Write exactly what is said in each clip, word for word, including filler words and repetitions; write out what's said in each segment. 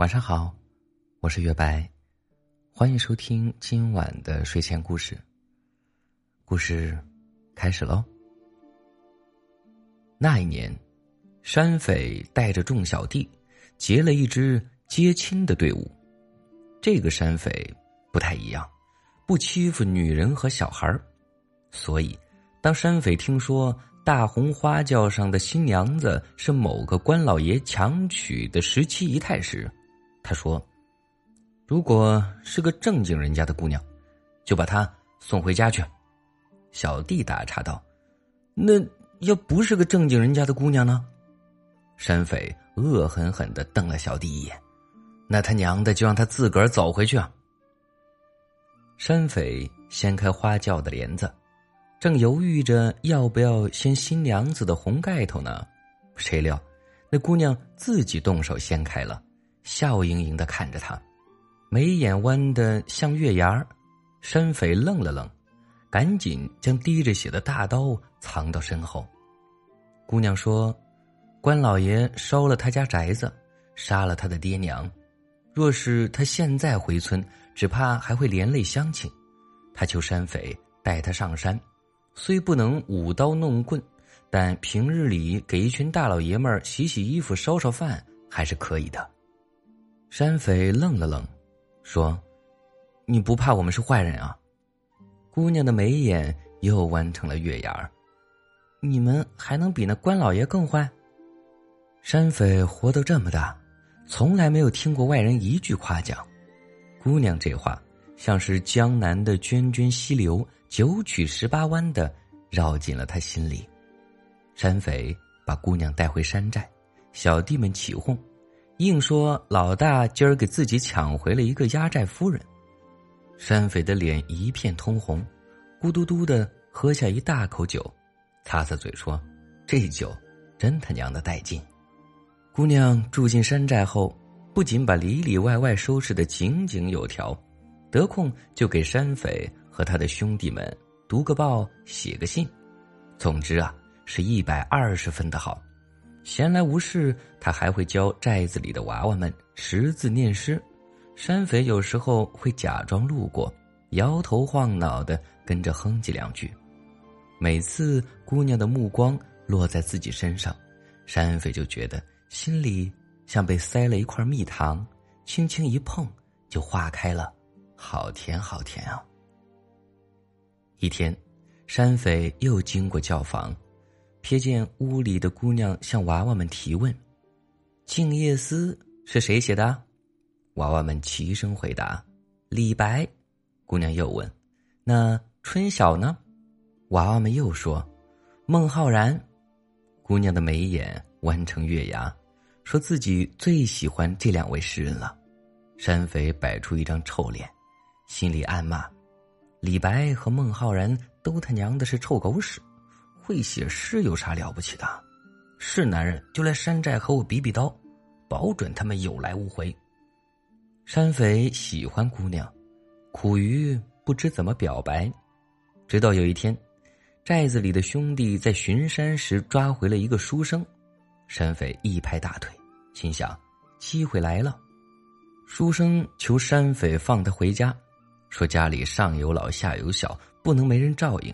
晚上好，我是月白，欢迎收听今晚的睡前故事。故事开始喽。那一年，山匪带着众小弟结了一支接亲的队伍。这个山匪不太一样，不欺负女人和小孩，所以当山匪听说大红花轿上的新娘子是某个官老爷强娶的十七姨太时，他说，如果是个正经人家的姑娘，就把她送回家去。小弟打岔道，那要不是个正经人家的姑娘呢？山匪恶狠狠地瞪了小弟一眼，那他娘的就让他自个儿走回去啊。山匪掀开花轿的帘子，正犹豫着要不要掀新娘子的红盖头呢，谁料那姑娘自己动手掀开了，笑盈盈地看着他，眉眼弯得像月牙。山匪愣了愣，赶紧将滴着血的大刀藏到身后。姑娘说，关老爷烧了他家宅子，杀了他的爹娘，若是他现在回村，只怕还会连累乡亲。他求山匪带他上山，虽不能舞刀弄棍，但平日里给一群大老爷们儿洗洗衣服烧烧饭还是可以的。山匪愣了愣，说，你不怕我们是坏人啊？姑娘的眉眼又弯成了月牙，你们还能比那关老爷更坏？山匪活得这么大，从来没有听过外人一句夸奖。姑娘这话像是江南的涓涓溪流，九曲十八弯的绕进了他心里。山匪把姑娘带回山寨，小弟们起哄，硬说老大今儿给自己抢回了一个压寨夫人。山匪的脸一片通红，咕嘟嘟的喝下一大口酒，擦擦嘴说，这酒真他娘的带劲。姑娘住进山寨后，不仅把里里外外收拾得井井有条，得空就给山匪和他的兄弟们读个报写个信，总之啊是一百二十分的好。闲来无事，他还会教寨子里的娃娃们识字念诗。山匪有时候会假装路过，摇头晃脑的跟着哼唧两句。每次姑娘的目光落在自己身上，山匪就觉得心里像被塞了一块蜜糖，轻轻一碰就化开了，好甜好甜啊。一天，山匪又经过教坊，瞥见屋里的姑娘向娃娃们提问，静夜思是谁写的？娃娃们齐声回答，李白。姑娘又问，那春晓呢？娃娃们又说，孟浩然。姑娘的眉眼弯成月牙，说自己最喜欢这两位诗人了。山匪摆出一张臭脸，心里暗骂，李白和孟浩然都他娘的是臭狗屎，会写诗有啥了不起的？是男人就来山寨和我比比刀，保准他们有来无回。山匪喜欢姑娘，苦于不知怎么表白。直到有一天，寨子里的兄弟在巡山时抓回了一个书生，山匪一拍大腿，心想机会来了。书生求山匪放他回家，说家里上有老下有小，不能没人照应，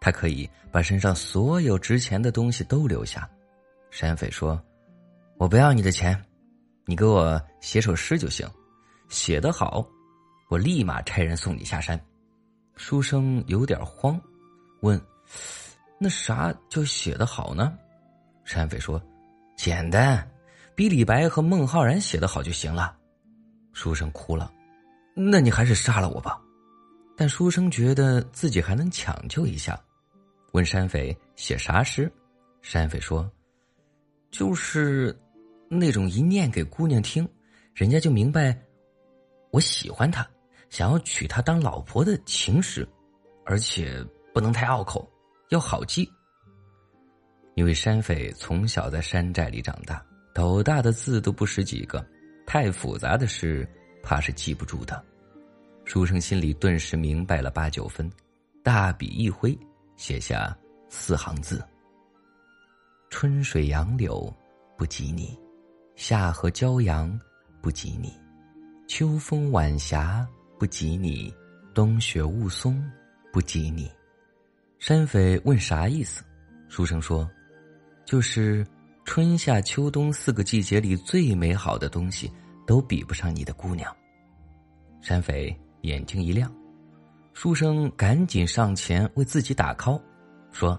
他可以把身上所有值钱的东西都留下。山匪说，我不要你的钱，你给我写首诗就行，写得好，我立马差人送你下山。书生有点慌，问，那啥叫写得好呢？山匪说，简单，比李白和孟浩然写得好就行了。书生哭了，那你还是杀了我吧。但书生觉得自己还能抢救一下，问山匪写啥诗。山匪说，就是那种一念给姑娘听，人家就明白我喜欢她，想要娶她当老婆的情诗，而且不能太拗口，要好记。因为山匪从小在山寨里长大，斗大的字都不识几个，太复杂的诗怕是记不住的。书生心里顿时明白了八九分，大笔一挥，写下四行字，春水杨柳不及你，夏荷骄阳不及你，秋风晚霞不及你，冬雪雾凇不及你。山匪问啥意思，书生说，就是春夏秋冬四个季节里最美好的东西都比不上你的姑娘。山匪眼睛一亮，书生赶紧上前为自己打 call， 说，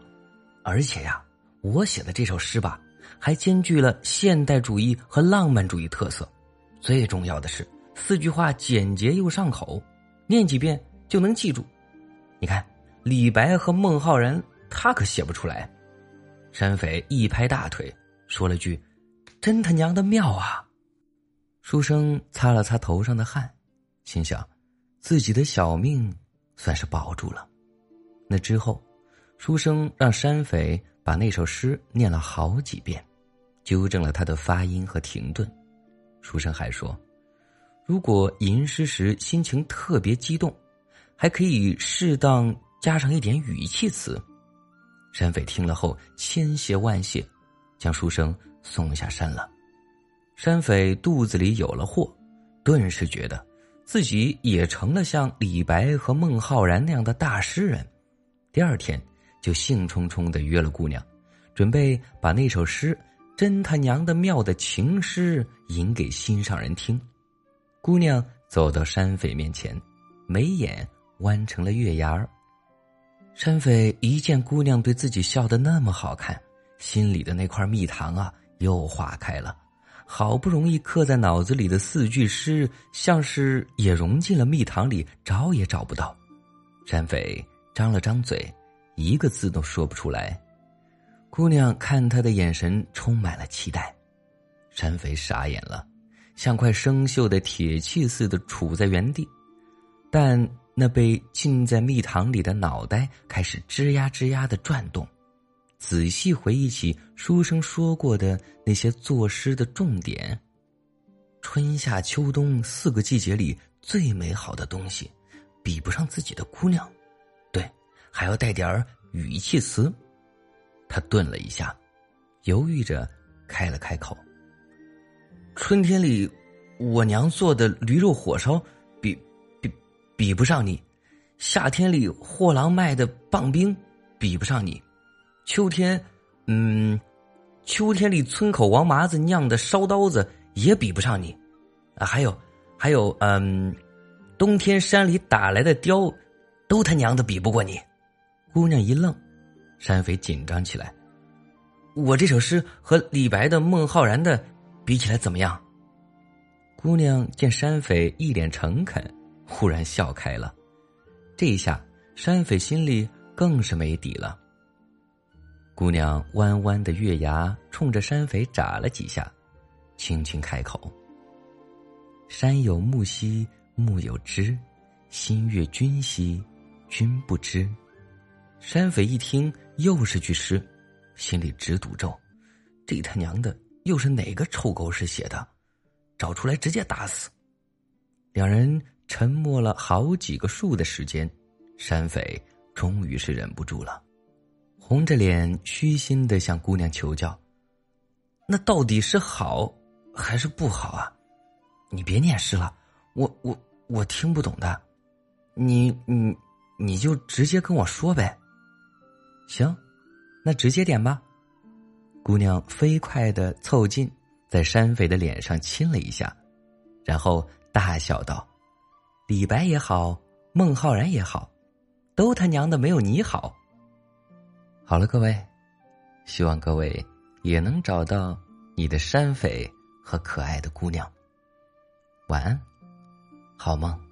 而且呀，我写的这首诗吧，还兼具了现代主义和浪漫主义特色，最重要的是四句话简洁又上口，念几遍就能记住。你看李白和孟浩然他可写不出来。山匪一拍大腿说了句，真他娘的妙啊。书生擦了擦头上的汗，心想自己的小命算是保住了。那之后书生让山匪把那首诗念了好几遍，纠正了他的发音和停顿。书生还说，如果吟诗时心情特别激动，还可以适当加上一点语气词。山匪听了后千谢万谢，将书生送下山了。山匪肚子里有了货，顿时觉得自己也成了像李白和孟浩然那样的大诗人。第二天就兴冲冲地约了姑娘，准备把那首诗真他娘的妙的情诗吟给心上人听。姑娘走到山匪面前，眉眼弯成了月牙儿。山匪一见姑娘对自己笑得那么好看，心里的那块蜜糖啊又化开了，好不容易刻在脑子里的四句诗像是也融进了蜜糖里，找也找不到。山匪张了张嘴，一个字都说不出来。姑娘看他的眼神充满了期待。山匪傻眼了，像块生锈的铁器似的杵在原地，但那被浸在蜜糖里的脑袋开始吱呀吱呀地转动。仔细回忆起书生说过的那些作诗的重点，春夏秋冬四个季节里最美好的东西比不上自己的姑娘，对，还要带点语气词。他顿了一下，犹豫着开了开口，春天里我娘做的驴肉火烧比比比不上你，夏天里货郎卖的棒冰比不上你，秋天，嗯，秋天里村口王麻子酿的烧刀子也比不上你，啊，还有，还有，嗯，冬天山里打来的貂，都他娘的比不过你。姑娘一愣，山匪紧张起来。我这首诗和李白的、孟浩然的比起来怎么样？姑娘见山匪一脸诚恳，忽然笑开了。这一下，山匪心里更是没底了。姑娘弯弯的月牙冲着山匪眨了几下，轻轻开口，山有木兮木有枝，心悦君兮君不知。山匪一听又是句诗，心里直赌咒，这他娘的又是哪个臭狗屎写的，找出来直接打死。两人沉默了好几个数的时间，山匪终于是忍不住了，红着脸虚心地向姑娘求教，那到底是好还是不好啊？你别念诗了，我我我听不懂的，你你你就直接跟我说呗。行，那直接点吧。姑娘飞快地凑近，在山匪的脸上亲了一下，然后大笑道，李白也好，孟浩然也好，都他娘的没有你好。好了，各位，希望各位也能找到你的山匪和可爱的姑娘。晚安，好梦。